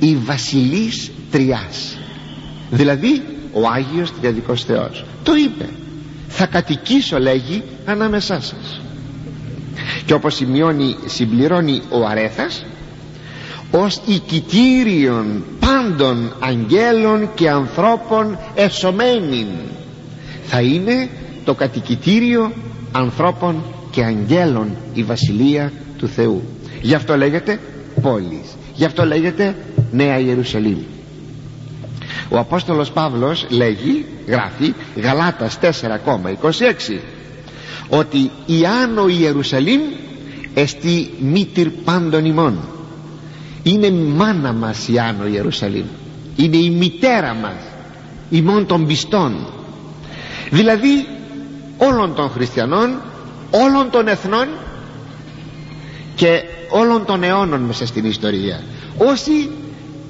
η βασιλής τριάς, δηλαδή ο Άγιος Τριαδικός Θεός. Το είπε, θα κατοικήσω, λέγει, ανάμεσά σας. Και όπως συμπληρώνει ο Αρέθας, ως οικητήριον πάντων αγγέλων και ανθρώπων εσωμένην, θα είναι το κατοικητήριο ανθρώπων και αγγέλων η Βασιλεία του Θεού. Γι' αυτό λέγεται πόλης, γι' αυτό λέγεται Νέα Ιερουσαλήμ. Ο Απόστολος Παύλος γράφει Γαλάτας 4,26 ότι η Άνω Ιερουσαλήμ εστι μήτηρ πάντων ημών. Είναι μάνα μας η Άνω Ιερουσαλήμ, είναι η μητέρα μας ημών των πιστών, δηλαδή όλων των χριστιανών, όλων των εθνών και όλων των αιώνων μέσα στην ιστορία, όσοι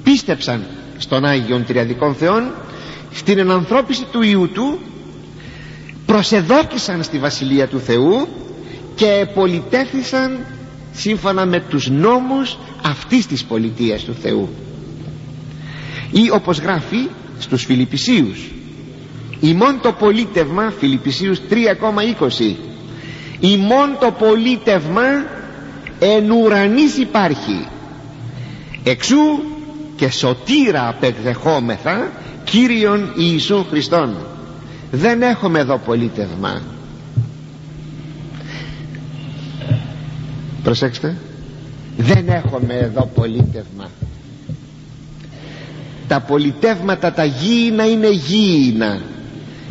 πίστεψαν στον Άγιον Τριαδικών Θεόν, στην ενανθρώπιση του Υιού Του, προσεδόκησαν στη Βασιλεία του Θεού και πολιτεύθησαν σύμφωνα με τους νόμους αυτής της πολιτείας του Θεού. Ή όπως γράφει στους Φιλιππισίους, ημών το πολίτευμα, Φιλιππισίους 3,20, ημών το πολίτευμα εν ουρανής υπάρχει, εξού και σωτήρα απεκδεχόμεθα Κύριον Ιησού Χριστόν. Δεν έχουμε εδώ πολίτευμα. Προσέξτε, δεν έχουμε εδώ πολίτευμα. Τα πολιτεύματα τα γήινα είναι γήινα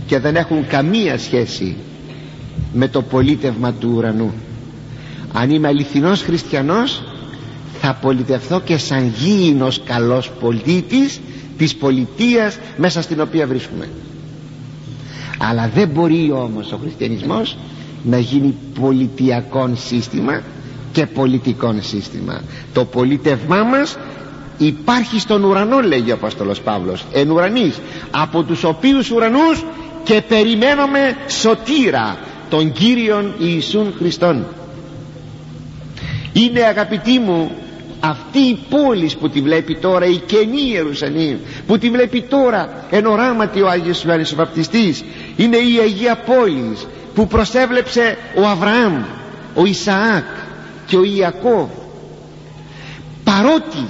και δεν έχουν καμία σχέση με το πολίτευμα του ουρανού. Αν είμαι αληθινός χριστιανός, θα πολιτευθώ και σαν γήινος καλός πολίτης της πολιτείας μέσα στην οποία βρίσκουμε. Αλλά δεν μπορεί όμως ο χριστιανισμός να γίνει πολιτιακόν σύστημα και πολιτικόν σύστημα. Το πολίτευμά μας υπάρχει στον ουρανό, λέγει ο Απόστολος Παύλος, εν ουρανείς, από τους οποίους ουρανούς και περιμένουμε σωτήρα, τον Κύριον Ιησούν Χριστόν. Είναι, αγαπητοί μου, αυτή η πόλη που τη βλέπει τώρα, η καινή Ιερουσαλήμ, που τη βλέπει τώρα εν οράματι ο Άγιος Ιωάννης ο Βαπτιστής, είναι η Αγία Πόλης που προσέβλεψε ο Αβραάμ, ο Ισαάκ και ο Ιακώβ. Παρότι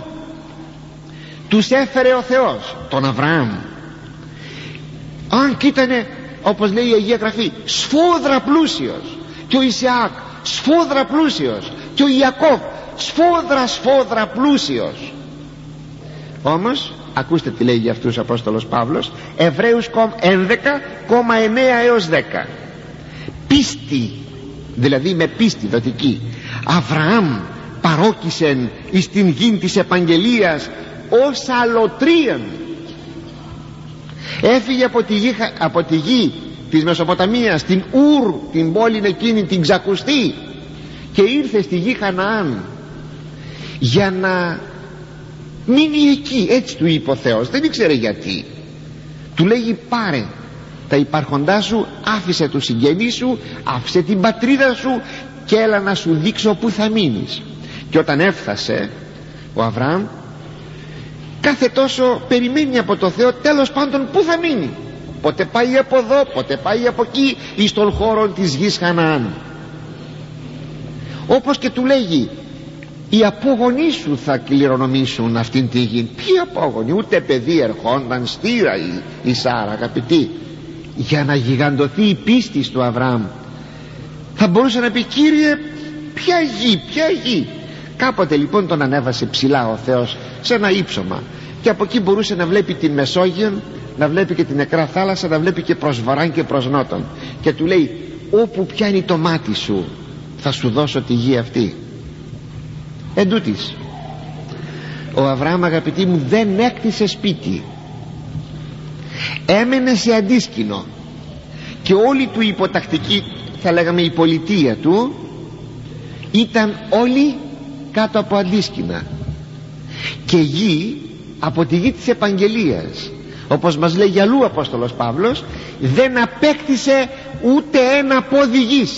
τους έφερε ο Θεός τον Αβραάμ, αν και ήτανε, όπως λέει η Αγία Γραφή, σφόδρα πλούσιος, και ο Ισαάκ σφόδρα πλούσιος, και ο Ιακώβ σφόδρα πλούσιος. Όμως ακούστε τι λέει για αυτούς ο Απόστολος Παύλος, Εβραίους 11,9 έως 10. Πίστη, δηλαδή με πίστη δοτική, Αβραάμ παρόκησεν εις την γην της επαγγελίας ως αλωτρίαν. Έφυγε από τη γη της Μεσοποταμίας, την Ουρ, την πόλη εκείνη την ξακουστή, και ήρθε στη γη Χαναάν για να μείνει εκεί. Έτσι του είπε ο Θεός, δεν ήξερε γιατί. Του λέγει, πάρε τα υπάρχοντά σου, άφησε τους συγγενείς σου, άφησε την πατρίδα σου και έλα να σου δείξω που θα μείνεις. Και όταν έφτασε ο Αβραάμ, κάθε τόσο περιμένει από το Θεό τέλος πάντων που θα μείνει. Πότε πάει από εδώ, πότε πάει από εκεί, εις των χώρων της γης Χαναάν. Όπως και του λέγει, οι απόγονοί σου θα κληρονομήσουν αυτήν τη γη. Ποιοι απόγονοι? Ούτε παιδί ερχόνταν, στήρα η Σάρα, αγαπητή. Για να γιγαντωθεί η πίστη του Αβραάμ, θα μπορούσε να πει, Κύριε, ποια γη, ποια γη? Κάποτε λοιπόν τον ανέβασε ψηλά ο Θεός σε ένα ύψωμα, και από εκεί μπορούσε να βλέπει την Μεσόγειο, να βλέπει και την νεκρά θάλασσα, να βλέπει και προς βοράν και προς νότον. Και του λέει, όπου πιάνει το μάτι σου θα σου δώσω τη γη αυτή. Εν τούτοις, ο Αβραάμ, αγαπητοί μου, δεν έκτισε σπίτι, έμενε σε αντίσκηνο, και όλη του η υποτακτική, θα λέγαμε η πολιτεία του, ήταν όλοι κάτω από αντίσκηνα και γη, από τη γη της επαγγελίας. Όπως μας λέει αλλού ο Απόστολος Παύλος, δεν απέκτησε ούτε ένα πόδι γης,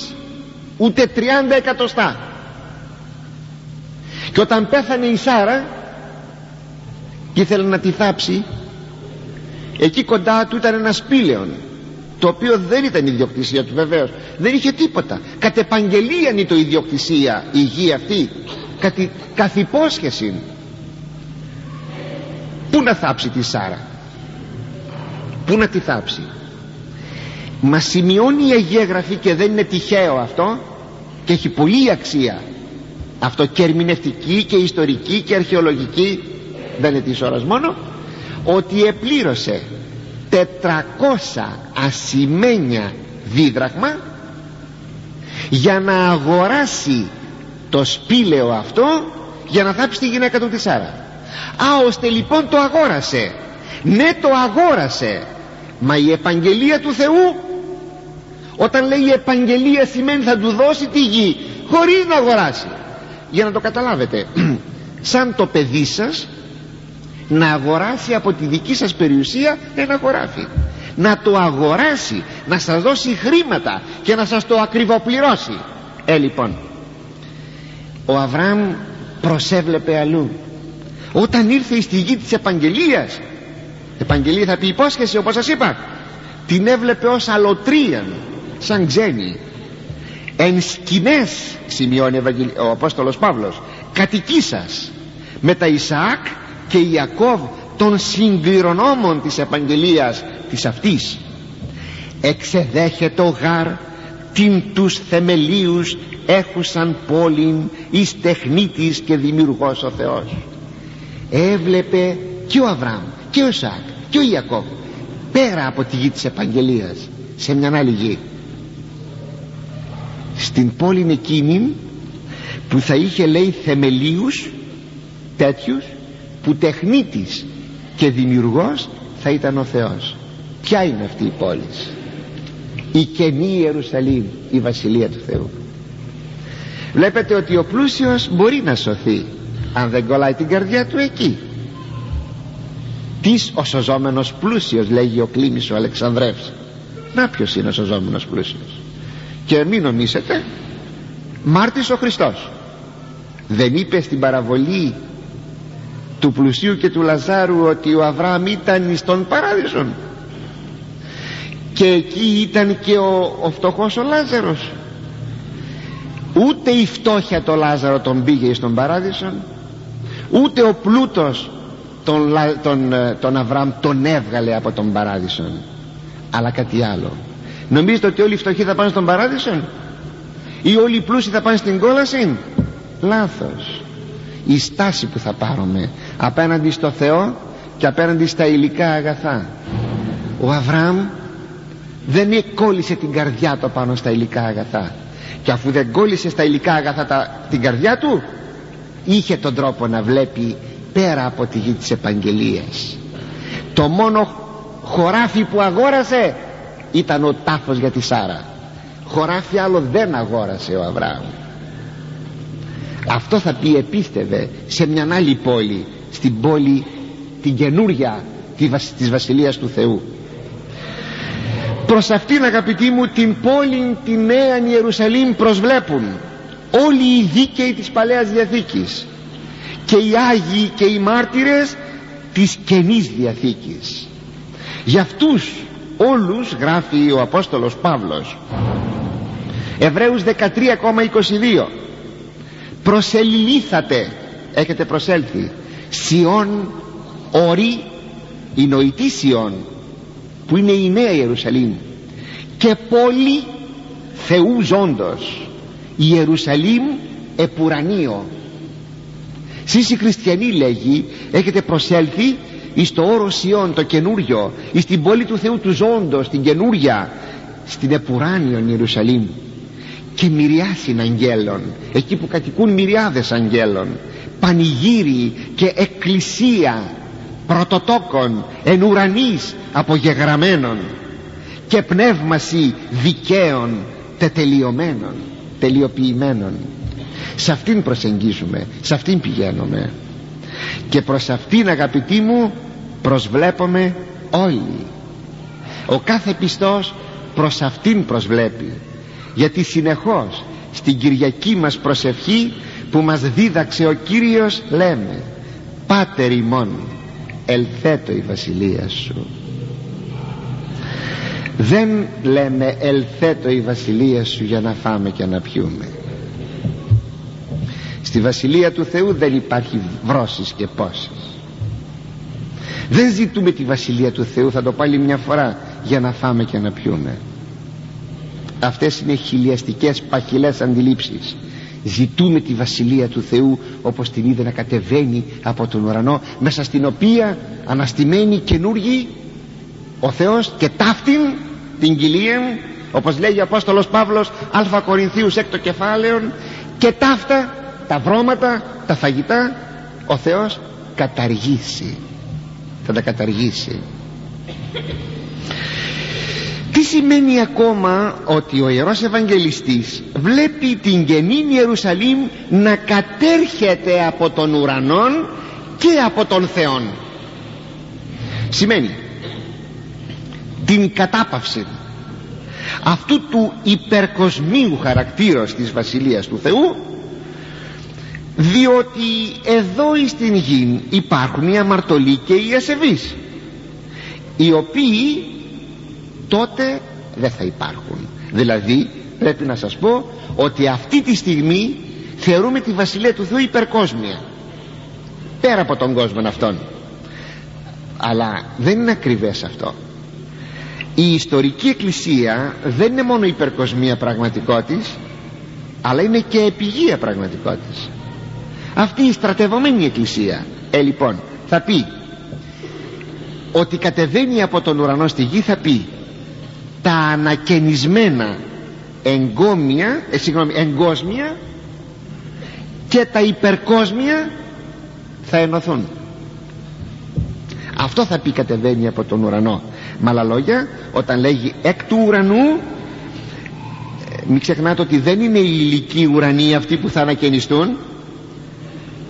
ούτε 30 εκατοστά. Και όταν πέθανε η Σάρα και ήθελε να τη θάψει, εκεί κοντά του ήταν ένα σπήλαιον, το οποίο δεν ήταν ιδιοκτησία του βεβαίως, δεν είχε τίποτα, κατ' επαγγελίαν ήταν ιδιοκτησία η γη αυτή, καθ' υπόσχεση. Πού να θάψει τη Σάρα, πού να τη θάψει? Μας σημειώνει η Αγία Γραφή, και δεν είναι τυχαίο αυτό, και έχει πολλή αξία αυτό, και ερμηνευτική και ιστορική και αρχαιολογική, δεν είναι της ώρας μόνο, ότι επλήρωσε 400 ασημένια δίδραχμα για να αγοράσει το σπήλαιο αυτό, για να θάψει τη γυναίκα του τη Σάρα. Άωστε λοιπόν το αγόρασε. Ναι, το αγόρασε, μα η επαγγελία του Θεού, όταν λέει επαγγελία, σημαίνει θα του δώσει τη γη χωρίς να αγοράσει. Για να το καταλάβετε, σαν το παιδί σας να αγοράσει από τη δική σας περιουσία ένα χωράφι, να το αγοράσει, να σας δώσει χρήματα και να σας το ακριβοπληρώσει. Λοιπόν, ο Αβραάμ προσέβλεπε αλλού. Όταν ήρθε στη γη της επαγγελίας, επαγγελία θα πει υπόσχεση, όπως σας είπα, την έβλεπε ως αλωτρίαν, σαν ξένη. Εν σκηνές, σημειώνει ο Απόστολος Παύλος, κατοικήσας με τα Ισαάκ και Ιακώβ, των συγκληρονόμων της επαγγελίας της αυτής. Εξεδέχεται ο γάρ την τους θεμελίους έχουσαν πόλην, εις τεχνίτης και δημιουργός ο Θεός. Έβλεπε και ο Αβραάμ και ο Ισαάκ και ο Ιακώβ πέρα από τη γη της επαγγελίας, σε μια άλλη γη, στην πόλη εκείνη που θα είχε, λέει, θεμελίους τέτοιους που τεχνίτης και δημιουργός θα ήταν ο Θεός. Ποια είναι αυτή η πόλη? Η καινή Ιερουσαλήμ, η Βασιλεία του Θεού. Βλέπετε ότι ο πλούσιος μπορεί να σωθεί αν δεν κολλάει την καρδιά του εκεί. Της ο σωζόμενος πλούσιος, λέγει ο Κλήμης ο Αλεξανδρεύς. Να ποιος είναι ο σωζόμενος πλούσιος? Και μην νομίσετε, μάρτης ο Χριστός. Δεν είπε στην παραβολή του πλουσίου και του Λαζάρου ότι ο Αβραάμ ήταν στον παράδεισον και εκεί ήταν και ο φτωχός ο Λάζαρος? Ούτε η φτώχεια το Λάζαρο τον πήγε στον παράδεισον, ούτε ο πλούτος τον Αβραάμ τον έβγαλε από τον παράδεισον, αλλά κάτι άλλο. Νομίζετε ότι όλοι οι φτωχοί θα πάνε στον παράδεισον ή όλοι οι πλούσιοι θα πάνε στην κόλαση? Λάθος. Η στάση που θα πάρουμε απέναντι στο Θεό και απέναντι στα υλικά αγαθά. Ο Αβραάμ δεν εκκόλλησε την καρδιά του πάνω στα υλικά αγαθά, και αφού δεν κόλλησε στα υλικά αγαθά την καρδιά του, είχε τον τρόπο να βλέπει πέρα από τη γη της επαγγελίας. Το μόνο χωράφι που αγόρασε ήταν ο τάφος για τη Σάρα. Χωράφι άλλο δεν αγόρασε ο Αβραάμ. Αυτό θα πει επίστευε σε μια άλλη πόλη, στην πόλη την καινούρια της Βασιλείας του Θεού. Προς αυτήν, αγαπητοί μου, την πόλη, την νέα Ιερουσαλήμ, προσβλέπουν όλοι οι δίκαιοι της Παλαιάς Διαθήκης και οι Άγιοι και οι μάρτυρες της Καινής Διαθήκης. Για αυτούς όλους γράφει ο Απόστολος Παύλος, Εβραίους 13,22, προσελήλθατε, έχετε προσέλθει, Σιών όρη, η νοητή Σιών, που είναι η νέα Ιερουσαλήμ, και πόλη Θεού ζώντος, η Ιερουσαλήμ επουρανίο. Σεις οι χριστιανοί, λέγει, έχετε προσέλθει εις το όρο Σιών, το καινούριο, εις την πόλη του Θεού του ζώντος, την καινούρια, στην επουράνιον Ιερουσαλήμ, και μυριάσιν αγγέλων, εκεί που κατοικούν μυριάδες αγγέλων, πανηγύρι και εκκλησία πρωτοτόκων εν ουρανείς απογεγραμμένων, και πνεύμαση δικαίων τετελειωμένων, τελειοποιημένων. Σε αυτήν προσεγγίζουμε, σε αυτήν πηγαίνουμε, και προς αυτήν, αγαπητοί μου, προσβλέπουμε όλοι. Ο κάθε πιστός προς αυτήν προσβλέπει, γιατί συνεχώς στην Κυριακή μας προσευχή που μας δίδαξε ο Κύριος λέμε: Πάτερ ημών, ελθέτω η βασιλεία σου. Δεν λέμε ελθέτω η βασιλεία σου για να φάμε και να πιούμε. Στη βασιλεία του Θεού δεν υπάρχει βρώσεις και πόσες. Δεν ζητούμε τη βασιλεία του Θεού, θα το πάλι μια φορά, για να φάμε και να πιούμε. Αυτές είναι χιλιαστικές παχυλές αντιλήψεις. Ζητούμε τη βασιλεία του Θεού όπως την είδε να κατεβαίνει από τον ουρανό, μέσα στην οποία αναστημένοι καινούργοι ο Θεός, και ταύτην την κοιλίαν, όπως λέγει ο Απόστολος Παύλος, Α Κορινθίους 6 κεφάλαιον, και ταύτα τα βρώματα, τα φαγητά ο Θεός καταργήσει, θα τα καταργήσει. Τι σημαίνει ακόμα? Ότι ο Ιερός Ευαγγελιστής βλέπει την Καινή Ιερουσαλήμ να κατέρχεται από τον ουρανόν και από τον Θεόν. Σημαίνει την κατάπαυση αυτού του υπερκοσμίου χαρακτήρος της Βασιλείας του Θεού, διότι εδώ στην γη υπάρχουν οι αμαρτωλοί και οι ασεβείς, οι οποίοι τότε δεν θα υπάρχουν. Δηλαδή πρέπει να σας πω ότι αυτή τη στιγμή θεωρούμε τη Βασιλεία του Θεού υπερκόσμια, πέρα από τον κόσμο αυτόν, αλλά δεν είναι ακριβές αυτό. Η ιστορική εκκλησία δεν είναι μόνο υπερκοσμία πραγματικό της, αλλά είναι και επιγεία πραγματικό της. Αυτή η στρατευωμένη εκκλησία λοιπόν θα πει ότι κατεβαίνει από τον ουρανό στη γη, θα πει τα ανακαινισμένα εγκόσμια και τα υπερκόσμια θα ενωθούν. Αυτό θα πει κατεβαίνει από τον ουρανό. Με άλλα λόγια, όταν λέγει εκ του ουρανού, μην ξεχνάτε ότι δεν είναι οι υλικοί ουρανοί αυτοί που θα ανακαινιστούν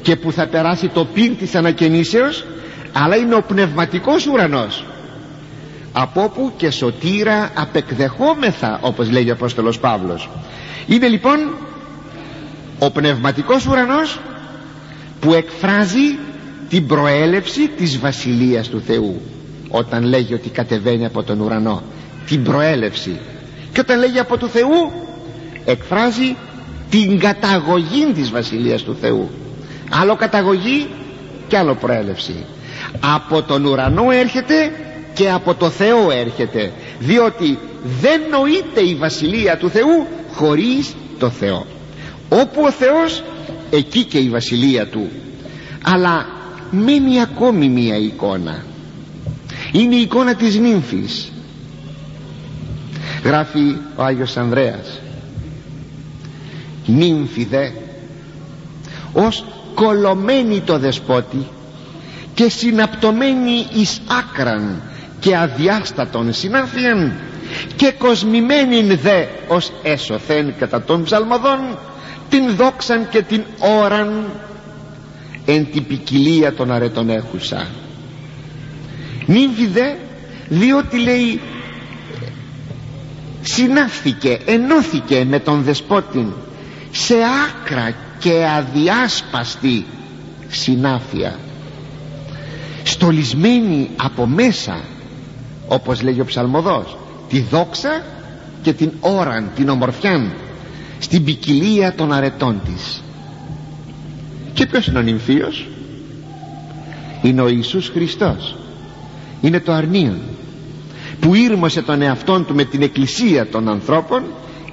και που θα περάσει το πυρ της ανακαινήσεως, αλλά είναι ο πνευματικός ουρανός, από όπου και σωτήρα απεκδεχόμεθα, όπως λέει ο Απόστολος Παύλος. Είναι λοιπόν ο πνευματικός ουρανός που εκφράζει την προέλευση της Βασιλείας του Θεού, όταν λέγει ότι κατεβαίνει από τον ουρανό, την προέλευση. Και όταν λέγει από του Θεού, εκφράζει την καταγωγή της Βασιλείας του Θεού. Άλλο καταγωγή και άλλο προέλευση. Από τον ουρανό έρχεται και από το Θεό έρχεται, διότι δεν νοείται η Βασιλεία του Θεού χωρίς το Θεό. Όπου ο Θεός, εκεί και η Βασιλεία του. Αλλά μένει ακόμη μία εικόνα. Είναι η εικόνα της νύμφης. Γράφει ο Άγιος Ανδρέας: νύμφη δε, ως κολωμένη το δεσπότη και συναπτωμένη εις άκραν και αδιάστατον συνάφιαν και κοσμημένην δε ως έσωθεν κατά των ψαλμοδών την δόξαν και την ώραν εν την ποικιλία των αρετών έχουσα. Νύμφη δε, διότι λέει συνάφθηκε, ενώθηκε με τον δεσπότην σε άκρα και αδιάσπαστη συνάφεια, στολισμένη από μέσα, όπως λέγει ο ψαλμοδός, τη δόξα και την ώραν, την ομορφιάν, στην ποικιλία των αρετών της. Και ποιος είναι ο νυμφίος? Είναι ο Ιησούς Χριστός. Είναι το αρνίον που ήρμοσε τον εαυτόν του με την εκκλησία των ανθρώπων,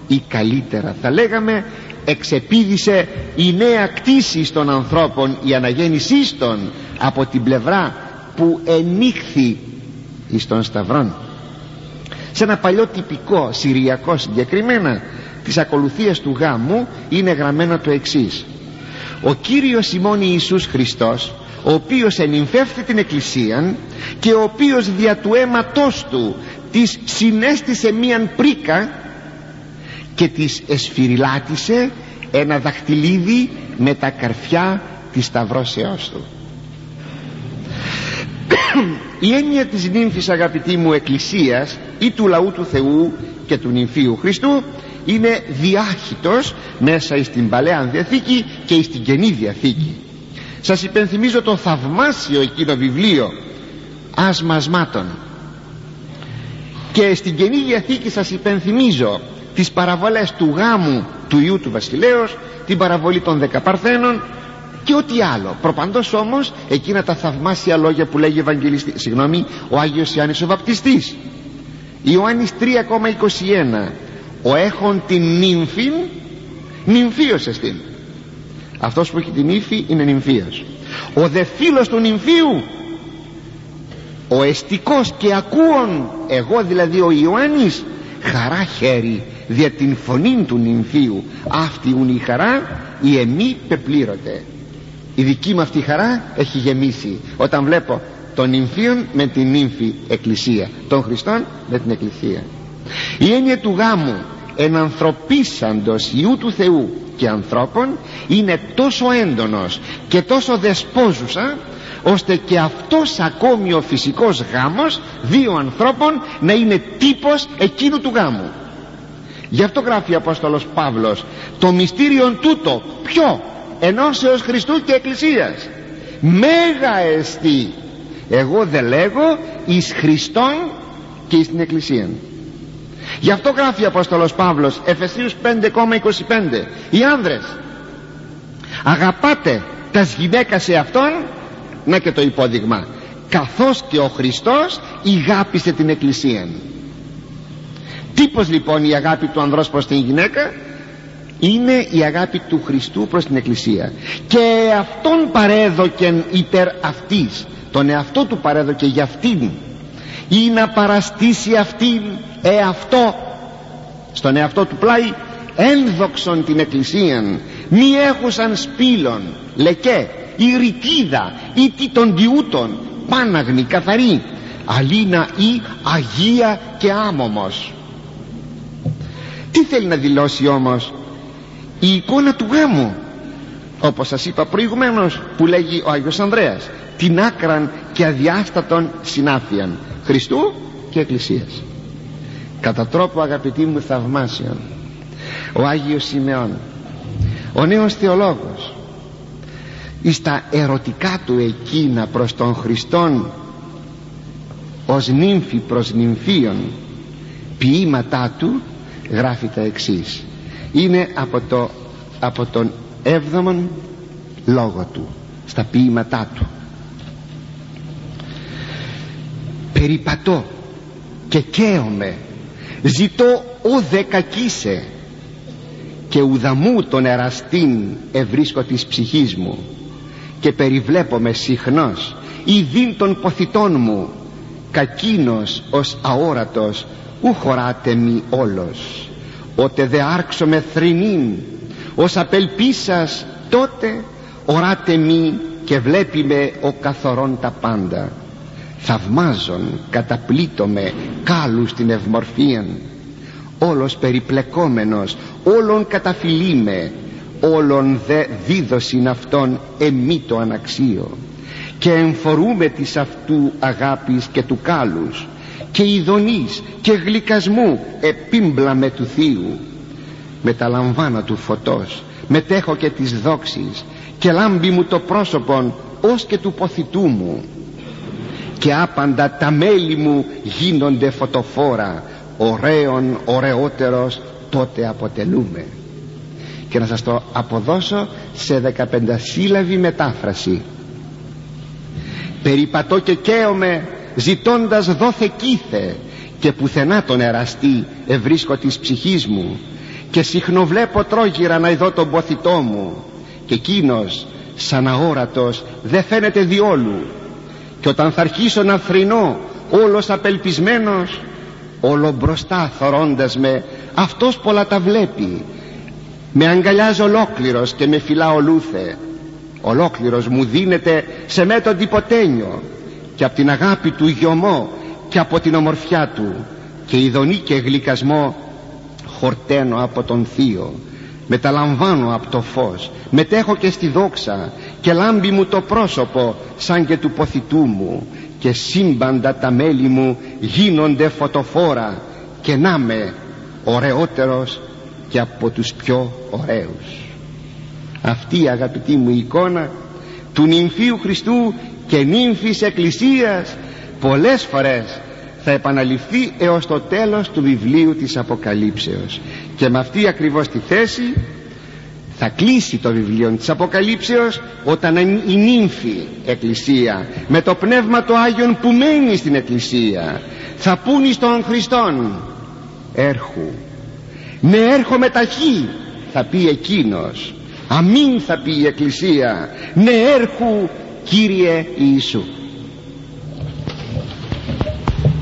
ή καλύτερα θα λέγαμε εξεπίδησε η νέα κτήση των ανθρώπων, η αναγέννησή των από την πλευρά που ενήχθη εις των σταυρών. Σε ένα παλιό τυπικό συριακό συγκεκριμένα της ακολουθίας του γάμου είναι γραμμένο το εξής: ο Κύριος ημών Ιησούς Χριστός, ο οποίος ενυμφεύθη την εκκλησίαν και ο οποίος δια του αίματός του της συνέστησε μίαν πρίκα και της εσφυριλάτησε ένα δαχτυλίδι με τα καρφιά της σταυρώσεώς του. Η έννοια της νύμφης, αγαπητή μου, εκκλησίας ή του λαού του Θεού και του νυμφίου Χριστού είναι διάχυτος μέσα στην Παλαιά Διαθήκη και στην Καινή Διαθήκη. Σας υπενθυμίζω το θαυμάσιο εκείνο βιβλίο ασμασμάτων, και στην Καινή Διαθήκη σας υπενθυμίζω τις παραβολές του γάμου του Ιού του Βασιλέως, την παραβολή των 10 παρθένων και ό,τι άλλο. Προπαντός όμως εκείνα τα θαυμάσια λόγια που λέγει ο Άγιος Ιωάννης ο Βαπτιστής, Ιωάννης 3,21: ο έχων την νύμφην νυμφίος εστίν. Αυτός που έχει την νύμφη είναι νυμφίος. Ο δε φίλος του νυμφίου, ο εστικός και ακούων, εγώ δηλαδή ο Ιωάννης, χαρά χέρι δια την φωνήν του νυμφίου. Αυτή ουν η χαρά, η εμή πεπλήρωτε. Η δική μου αυτή χαρά έχει γεμίσει όταν βλέπω τον νυμφίον με την νύμφη εκκλησία, τον Χριστόν με την εκκλησία. Η έννοια του γάμου ενανθρωπίσαντος Υιού του Θεού και ανθρώπων είναι τόσο έντονος και τόσο δεσπόζουσα, ώστε και αυτός ακόμη ο φυσικός γάμος δύο ανθρώπων να είναι τύπος εκείνου του γάμου. Γι' αυτό γράφει ο Απόστολος Παύλος: το μυστήριον τούτο, ποιο? Ενώσεως Χριστού και Εκκλησίας. Μέγα εστί, εγώ δε λέγω, εις Χριστόν και εις την Εκκλησία. Γι' αυτό γράφει ο Απόστολος Παύλος, Εφεσίους 5,25: οι άνδρες, αγαπάτε τας γυναίκας σε αυτόν. Να και το υπόδειγμα: καθώς και ο Χριστός ηγάπησε την Εκκλησία. Τύπος λοιπόν η αγάπη του ανδρός προς την γυναίκα είναι η αγάπη του Χριστού προς την Εκκλησία. Και αυτόν παρέδοκεν υπερ αυτής, τον εαυτό του παρέδοκε για αυτήν, ή να παραστήσει αυτήν εαυτό, στον εαυτό του πλάι ένδοξον την Εκκλησίαν, μη έχουσαν σπήλων, λεκέ, η ρητίδα, ήτι των διούτων, πάναγνη, καθαρή, αλίνα ή αγία και άμωμος. Τι θέλει να δηλώσει όμως η εικόνα του γάμου, όπως σας είπα προηγουμένως, που λέγει ο Άγιος Ανδρέας, την άκραν και αδιάστατον συνάφειαν Χριστού και Εκκλησίας. Κατά τρόπο, αγαπητοί μου, θαυμάσιον, ο Άγιος Σιμεών, ο νέος θεολόγος, εις τα ερωτικά του εκείνα προς τον Χριστόν ως νύμφη προς νυμφίον ποιήματά του γράφει τα εξής. Είναι από τον 7ο λόγο του, στα ποιήματά του. Περιπατώ και καίομαι, ζητώ ουδεκακίσε, και ουδαμού τον εραστήν ευρίσκω της ψυχής μου, και περιβλέπομαι συχνώς ειδήν των ποθητών μου, κακίνος ως αόρατος ου χωράτε μη όλος. Ότε δε άρξω με θρηνήν ως απελπίσας, τότε οράτε μη και βλέπει με ο καθορών τα πάντα. Θαυμάζον, καταπλήττομαι, κάλους την ευμορφίαν, όλος περιπλεκόμενος, όλον καταφυλίμαι, όλον δε δίδωσιν αυτόν εμεί το αναξίο, και εμφορούμε της αυτού αγάπης και του κάλους και ειδονής και γλυκασμού επίμπλαμε του Θείου. Μεταλαμβάνω του φωτός, μετέχω και της δόξης, και λάμπει μου το πρόσωπον ως και του ποθητού μου, και άπαντα τα μέλη μου γίνονται φωτοφόρα, ωραίον ωραιότερος τότε αποτελούμε. Και να σας το αποδώσω σε 15 σύλλαβη μετάφραση. Περιπατώ και καίομαι, ζητώντας δόθε κήθε, και πουθενά τον εραστή ευρίσκω της ψυχής μου, και συχνοβλέπω τρόγυρα να ειδώ τον ποθητό μου, και εκείνος σαν αόρατος δεν φαίνεται διόλου. Και όταν θα αρχίσω να θρηνώ όλος απελπισμένος, όλο μπροστά θωρώντας με, αυτός πολλά τα βλέπει, με αγκαλιάζει ολόκληρος και με φυλά ολούθε. Ολόκληρος μου δίνεται σε με τον τυποτένιο, και από την αγάπη του γιωμό και από την ομορφιά του, και ειδονή και γλυκασμό χορταίνω από τον Θείο. Μεταλαμβάνω από το φως, μετέχω και στη δόξα, και λάμπει μου το πρόσωπο σαν και του ποθητού μου, και σύμπαντα τα μέλη μου γίνονται φωτοφόρα, και να με ωραιότερος και από τους πιο ωραίους. Αυτή, αγαπητή μου, η εικόνα του νυμφίου Χριστού και νύμφης Εκκλησίας πολλές φορές θα επαναληφθεί έως το τέλος του βιβλίου της Αποκαλύψεως, και με αυτή ακριβώς τη θέση θα κλείσει το βιβλίο της Αποκαλύψεως, όταν η νύμφη Εκκλησία με το πνεύμα το Άγιον που μένει στην Εκκλησία θα πούνε στον Χριστόν, έρχου, με έρχομαι ταχύ, θα πει εκείνος. Αμήν, θα πει η Εκκλησία, ναι έρχου Κύριε Ιησού.